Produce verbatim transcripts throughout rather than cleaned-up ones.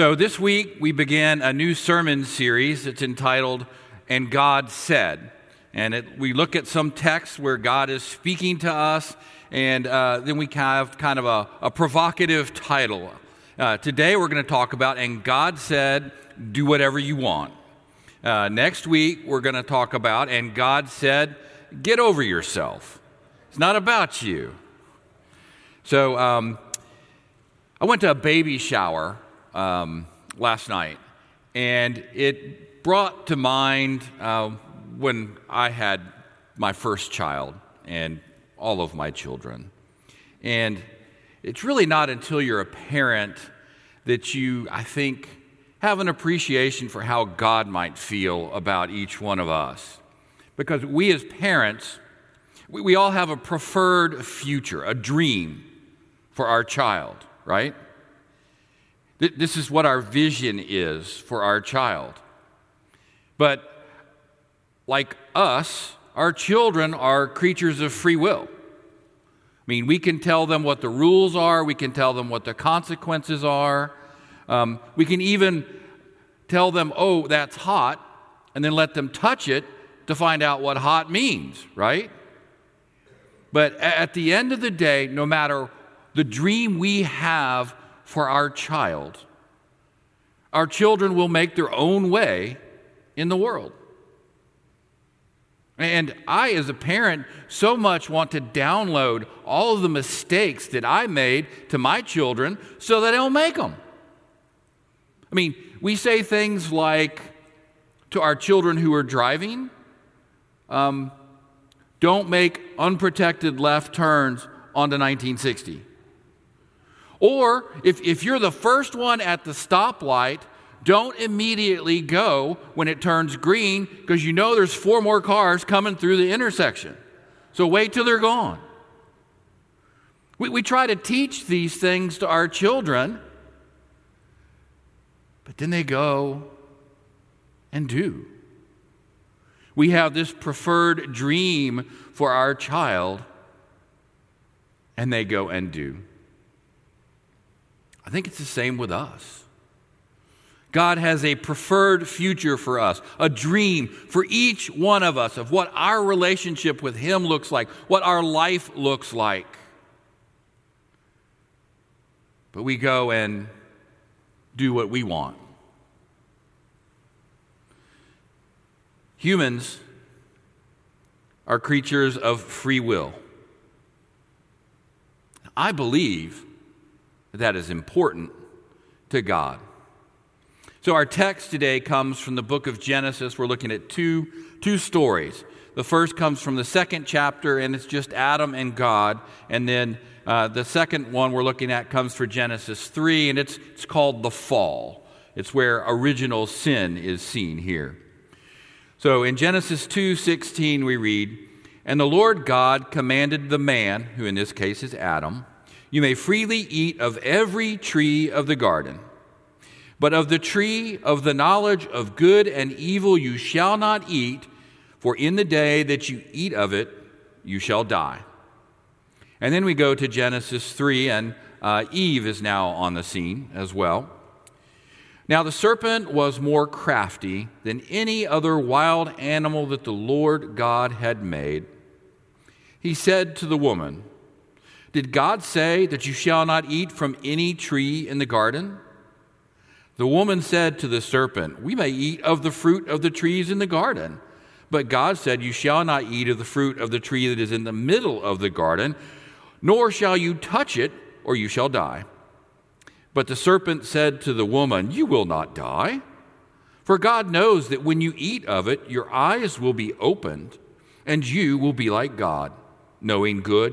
So this week we began a new sermon series. It's entitled, And God Said. And it, we look at some texts where God is speaking to us, and uh, then we have kind of a, a provocative title. Uh, today we're going to talk about, And God Said, Do Whatever You Want. Uh, next week we're going to talk about, And God Said, Get Over Yourself. It's not about you. So um, I went to a baby shower Um, last night, and it brought to mind uh, when I had my first child and all of my children. And it's really not until you're a parent that you, I think, have an appreciation for how God might feel about each one of us. Because we as parents, we, we all have a preferred future, a dream for our child, right? This is what our vision is for our child. But like us, our children are creatures of free will. I mean, we can tell them what the rules are. We can tell them what the consequences are. Um, we can even tell them, oh, that's hot, and then let them touch it to find out what hot means, right? But at the end of the day, no matter the dream we have for our child, our children will make their own way in the world. And I, as a parent, so much want to download all of the mistakes that I made to my children so that they don't make them. I mean, we say things like to our children who are driving, um, don't make unprotected left turns onto nineteen sixty. Or, if, if you're the first one at the stoplight, don't immediately go when it turns green because you know there's four more cars coming through the intersection. So wait till they're gone. We, we try to teach these things to our children, but then they go and do. We have this preferred dream for our child, and they go and do. I think it's the same with us. God has a preferred future for us, a dream for each one of us of what our relationship with Him looks like, what our life looks like. But we go and do what we want. Humans are creatures of free will. I believe that is important to God. So our text today comes from the book of Genesis. We're looking at two, two stories. The first comes from the second chapter, and it's just Adam and God. And then uh, the second one we're looking at comes from Genesis three, and it's, it's called the fall. It's where original sin is seen here. So in Genesis two sixteen we read, "And the Lord God commanded the man," who in this case is Adam, "You may freely eat of every tree of the garden, but of the tree of the knowledge of good and evil you shall not eat, for in the day that you eat of it, you shall die." And then we go to Genesis three, and uh, Eve is now on the scene as well. "Now the serpent was more crafty than any other wild animal that the Lord God had made. He said to the woman, 'Did God say that you shall not eat from any tree in the garden?' The woman said to the serpent, 'We may eat of the fruit of the trees in the garden.' But God said, 'You shall not eat of the fruit of the tree that is in the middle of the garden, nor shall you touch it, or you shall die.' But the serpent said to the woman, 'You will not die. For God knows that when you eat of it, your eyes will be opened, and you will be like God, knowing good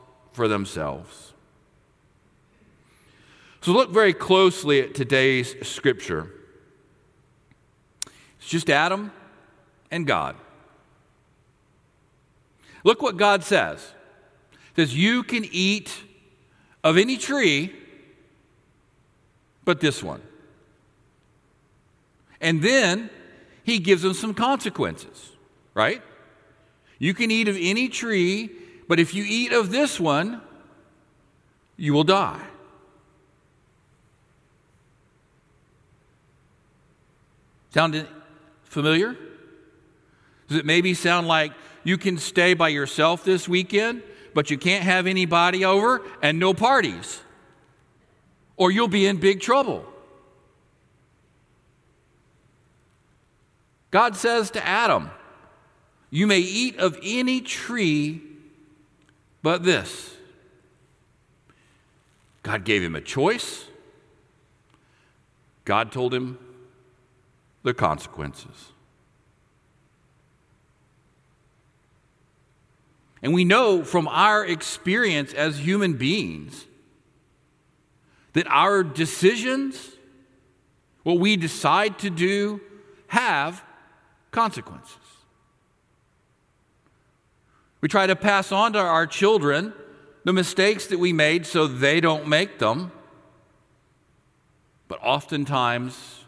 for themselves." So look very closely at today's scripture. It's just Adam and God. Look what God says. It says, you can eat of any tree but this one. And then he gives them some consequences, right? You can eat of any tree, but if you eat of this one, you will die. Sound familiar? Does it maybe sound like you can stay by yourself this weekend, but you can't have anybody over and no parties, or you'll be in big trouble? God says to Adam, you may eat of any tree but this. God gave him a choice. God told him the consequences. And we know from our experience as human beings that our decisions, what we decide to do, have consequences. We try to pass on to our children the mistakes that we made so they don't make them, but oftentimes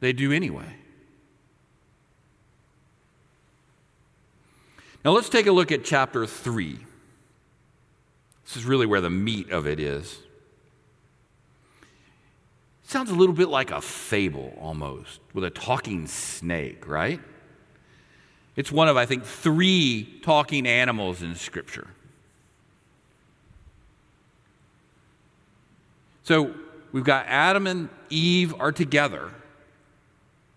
they do anyway. Now let's take a look at chapter three. This is really where the meat of it is. It sounds a little bit like a fable almost, with a talking snake, right? It's one of, I think, three talking animals in Scripture. So we've got Adam and Eve are together.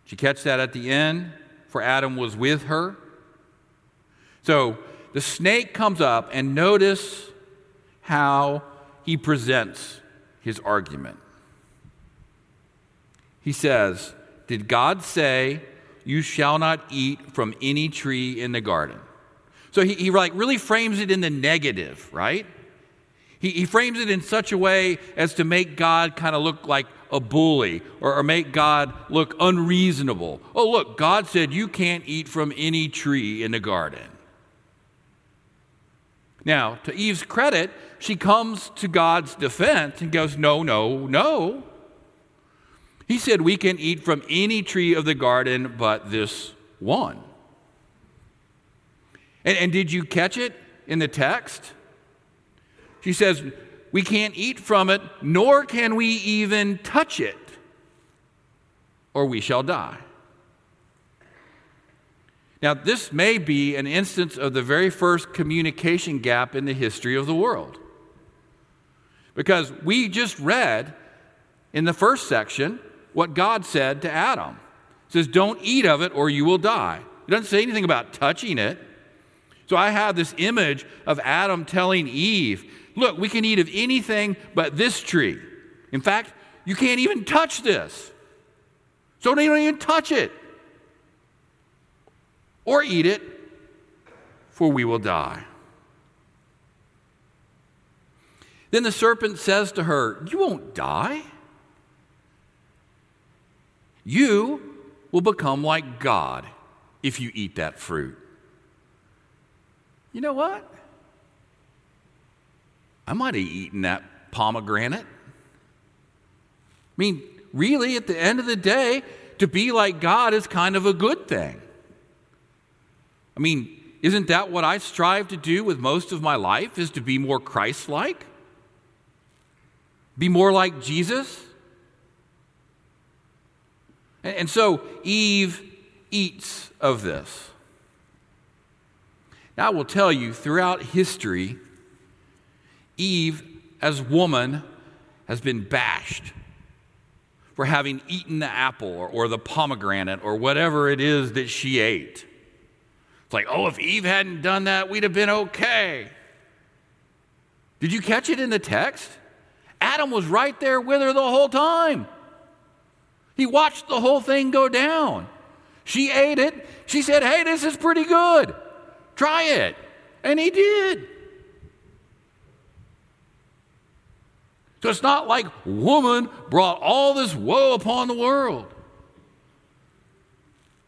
Did you catch that at the end? For Adam was with her. So the snake comes up, and notice how he presents his argument. He says, did God say, you shall not eat from any tree in the garden? So he, he like really frames it in the negative, right? He, he frames it in such a way as to make God kind of look like a bully, or, or make God look unreasonable. Oh, look, God said you can't eat from any tree in the garden. Now, to Eve's credit, she comes to God's defense and goes, no, no, no. He said we can eat from any tree of the garden but this one. And, and did you catch it in the text? She says we can't eat from it, nor can we even touch it, or we shall die. Now, this may be an instance of the very first communication gap in the history of the world. Because we just read in the first section what God said to Adam. It says, don't eat of it or you will die. It doesn't say anything about touching it. So I have this image of Adam telling Eve, look, we can eat of anything but this tree. In fact, you can't even touch this. So don't even touch it or eat it, for we will die. Then the serpent says to her, you won't die. You will become like God if you eat that fruit. You know what? I might have eaten that pomegranate. I mean, really, at the end of the day, to be like God is kind of a good thing. I mean, isn't that what I strive to do with most of my life, is to be more Christ-like? Be more like Jesus? And so Eve eats of this. Now I will tell you, throughout history, Eve as woman has been bashed for having eaten the apple or, or the pomegranate or whatever it is that she ate. It's like, oh, if Eve hadn't done that, we'd have been okay. Did you catch it in the text? Adam was right there with her the whole time. He watched the whole thing go down. She ate it. She said, hey, this is pretty good. Try it. And he did. So it's not like woman brought all this woe upon the world.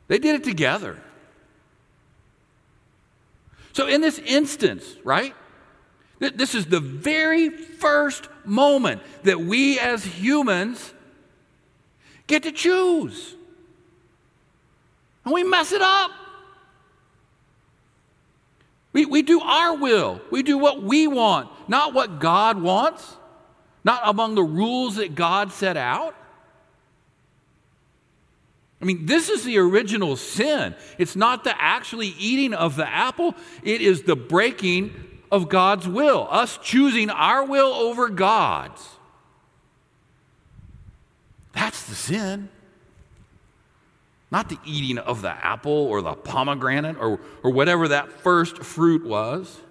They did it together. So in this instance, right, th- this is the very first moment that we as humans get to choose. And we mess it up. We, we do our will. We do what we want, not what God wants, not among the rules that God set out. I mean, this is the original sin. It's not the actually eating of the apple. It is the breaking of God's will, us choosing our will over God's. That's the sin. Not the eating of the apple or the pomegranate or, or whatever that first fruit was.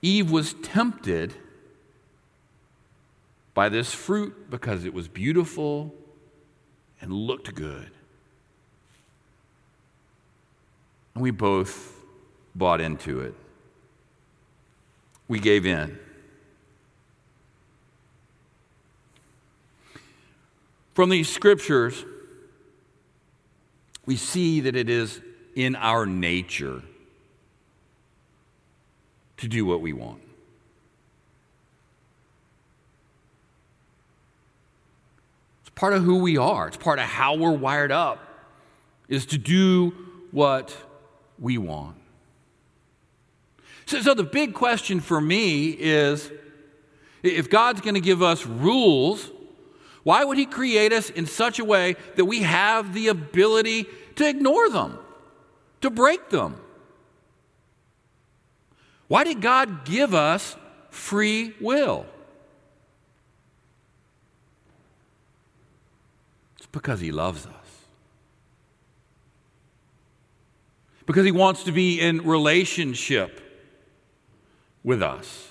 Eve was tempted by this fruit because it was beautiful and looked good. And we both bought into it. We gave in. From these scriptures, we see that it is in our nature to do what we want. It's part of who we are. It's part of how we're wired up, is to do what we want. So, so the big question for me is, if God's going to give us rules, why would he create us in such a way that we have the ability to ignore them, to break them? Why did God give us free will? It's because he loves us. Because he wants to be in relationship with us.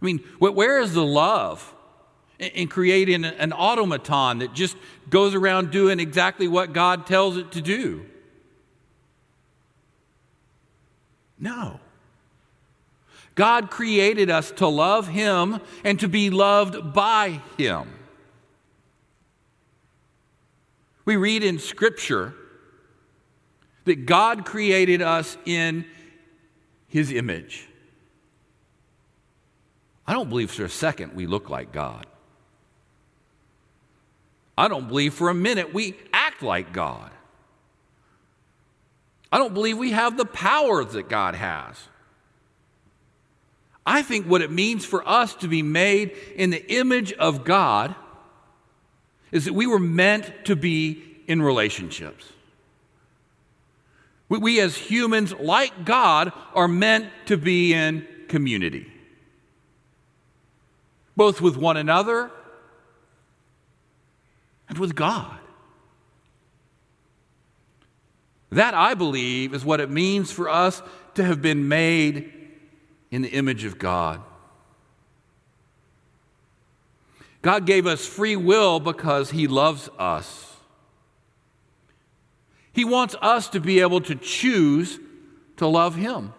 I mean, where is the love in creating an automaton that just goes around doing exactly what God tells it to do? No. God created us to love him and to be loved by him. We read in Scripture that God created us in his image. I don't believe for a second we look like God. I don't believe for a minute we act like God. I don't believe we have the power that God has. I think what it means for us to be made in the image of God is that we were meant to be in relationships. We, we as humans, like God, are meant to be in community, both with one another and with God. That, I believe, is what it means for us to have been made in the image of God. God gave us free will because he loves us. He wants us to be able to choose to love him.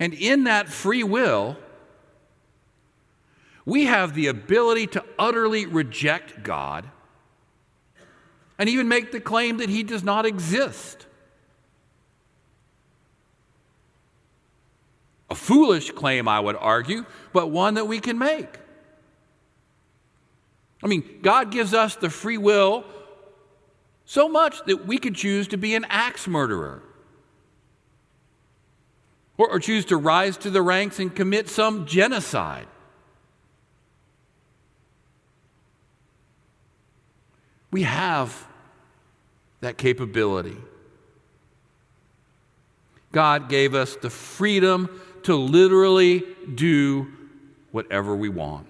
And in that free will, we have the ability to utterly reject God and even make the claim that he does not exist. A foolish claim, I would argue, but one that we can make. I mean, God gives us the free will so much that we could choose to be an axe murderer, or, or choose to rise to the ranks and commit some genocide. We have that capability. God gave us the freedom to literally do whatever we want.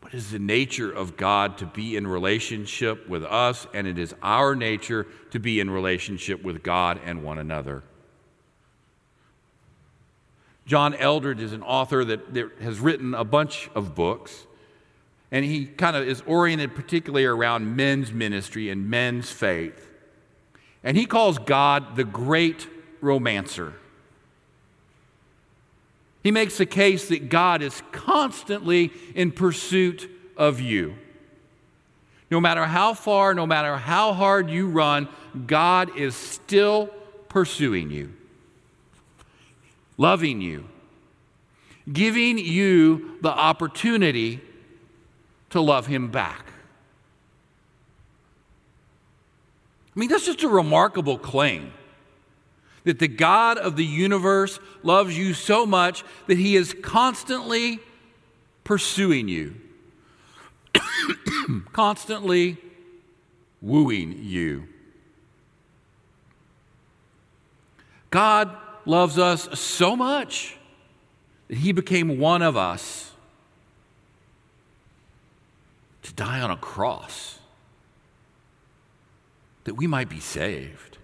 But it is the nature of God to be in relationship with us, and it is our nature to be in relationship with God and one another. John Eldred is an author that, that has written a bunch of books. And he kind of is oriented particularly around men's ministry and men's faith. And he calls God the great romancer. He makes the case that God is constantly in pursuit of you. No matter how far, no matter how hard you run, God is still pursuing you, loving you, giving you the opportunity to love him back. I mean, that's just a remarkable claim, that the God of the universe loves you so much that he is constantly pursuing you, constantly wooing you. God loves us so much that he became one of us to die on a cross, that we might be saved.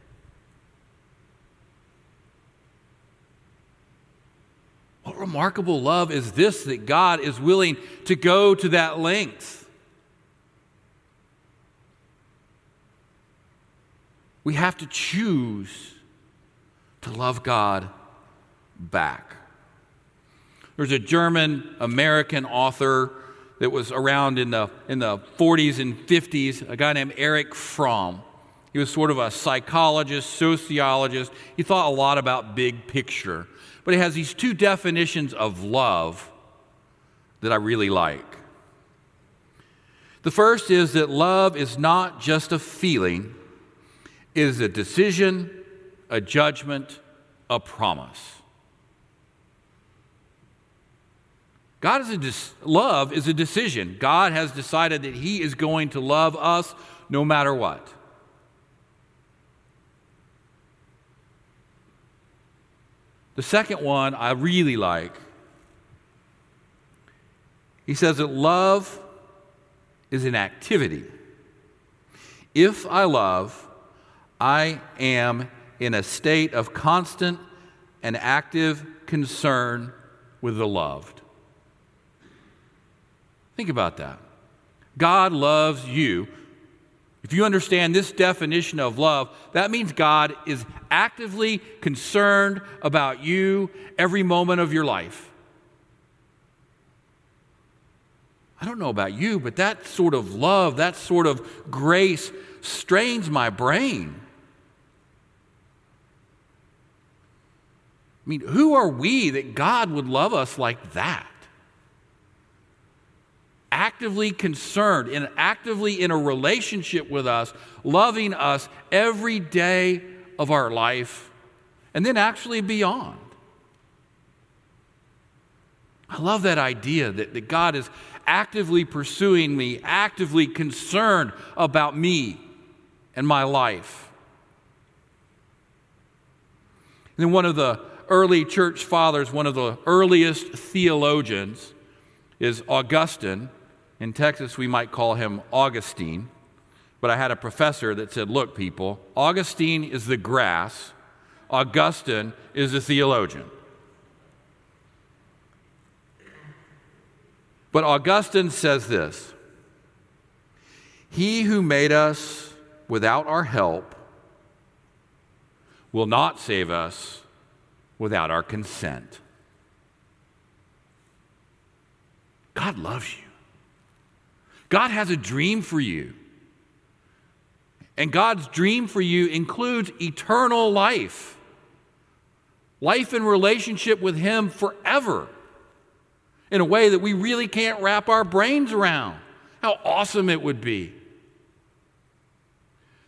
What remarkable love is this, that God is willing to go to that length? We have to choose to love God back. There's a German-American author that was around in the, in the forties and fifties, a guy named Eric Fromm. He was sort of a psychologist, sociologist. He thought a lot about big picture. But he has these two definitions of love that I really like. The first is that love is not just a feeling. It is a decision, a judgment, a promise. God is a de- love is a decision. God has decided that he is going to love us no matter what. The second one I really like. He says that love is an activity. If I love, I am in a state of constant and active concern with the loved. Think about that. God loves you. If you understand this definition of love, that means God is actively concerned about you every moment of your life. I don't know about you, but that sort of love, that sort of grace strains my brain. I mean, who are we that God would love us like that? Actively concerned and actively in a relationship with us, loving us every day of our life, and then actually beyond. I love that idea that, that God is actively pursuing me, actively concerned about me and my life. And then one of the early church fathers, one of the earliest theologians is Augustine. In Texas, we might call him Augustine, but I had a professor that said, look, people, Augustine is the grass, Augustine is the theologian. But Augustine says this, he who made us without our help will not save us without our consent. God loves you. God has a dream for you. And God's dream for you includes eternal life, life in relationship with him forever, in a way that we really can't wrap our brains around. How awesome it would be.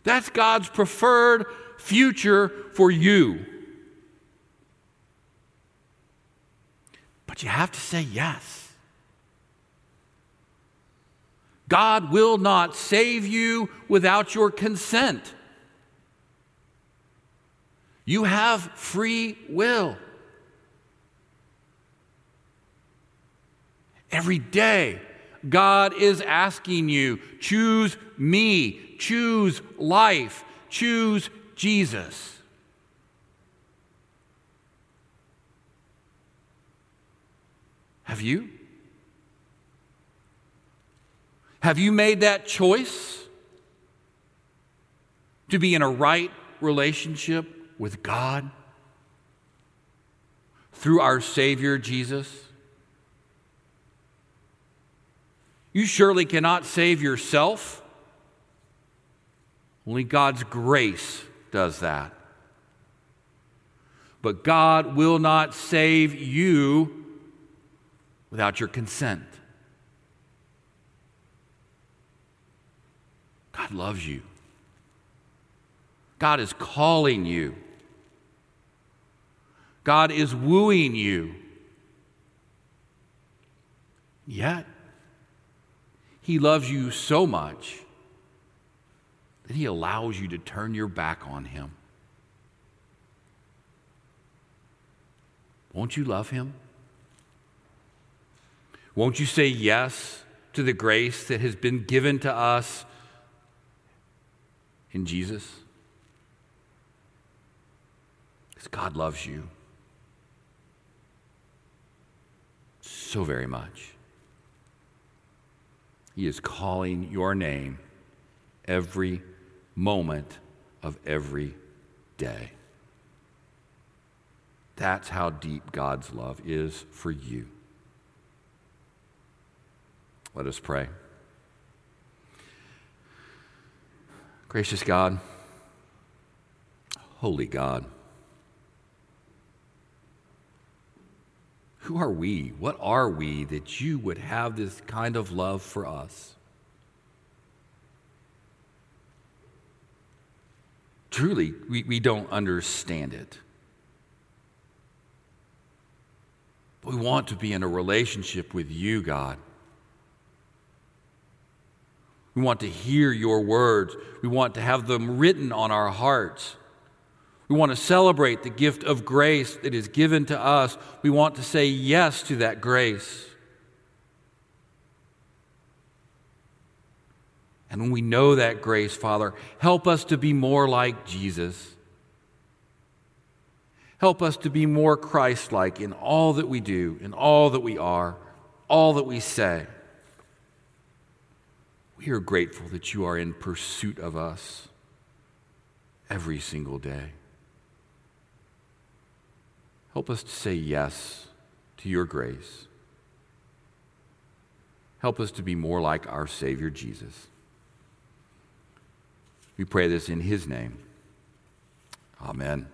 That's God's preferred future for you. But you have to say yes. God will not save you without your consent. You have free will. Every day, God is asking you, choose me, choose life, choose Jesus. Have you? Have you made that choice to be in a right relationship with God through our Savior Jesus? You surely cannot save yourself. Only God's grace does that. But God will not save you without your consent. God loves you. God is calling you. God is wooing you. Yet, He loves you so much that He allows you to turn your back on Him. Won't you love Him? Won't you say yes to the grace that has been given to us in Jesus? Because God loves you so very much. He is calling your name every moment of every day. That's how deep God's love is for you. Let us pray. Gracious God, holy God, who are we? What are we that you would have this kind of love for us? Truly, we, we don't understand it. But we want to be in a relationship with you, God. We want to hear your words. We want to have them written on our hearts. We want to celebrate the gift of grace that is given to us. We want to say yes to that grace. And when we know that grace, Father, help us to be more like Jesus. Help us to be more Christ-like in all that we do, in all that we are, all that we say. We are grateful that you are in pursuit of us every single day. Help us to say yes to your grace. Help us to be more like our Savior Jesus. We pray this in His name. Amen.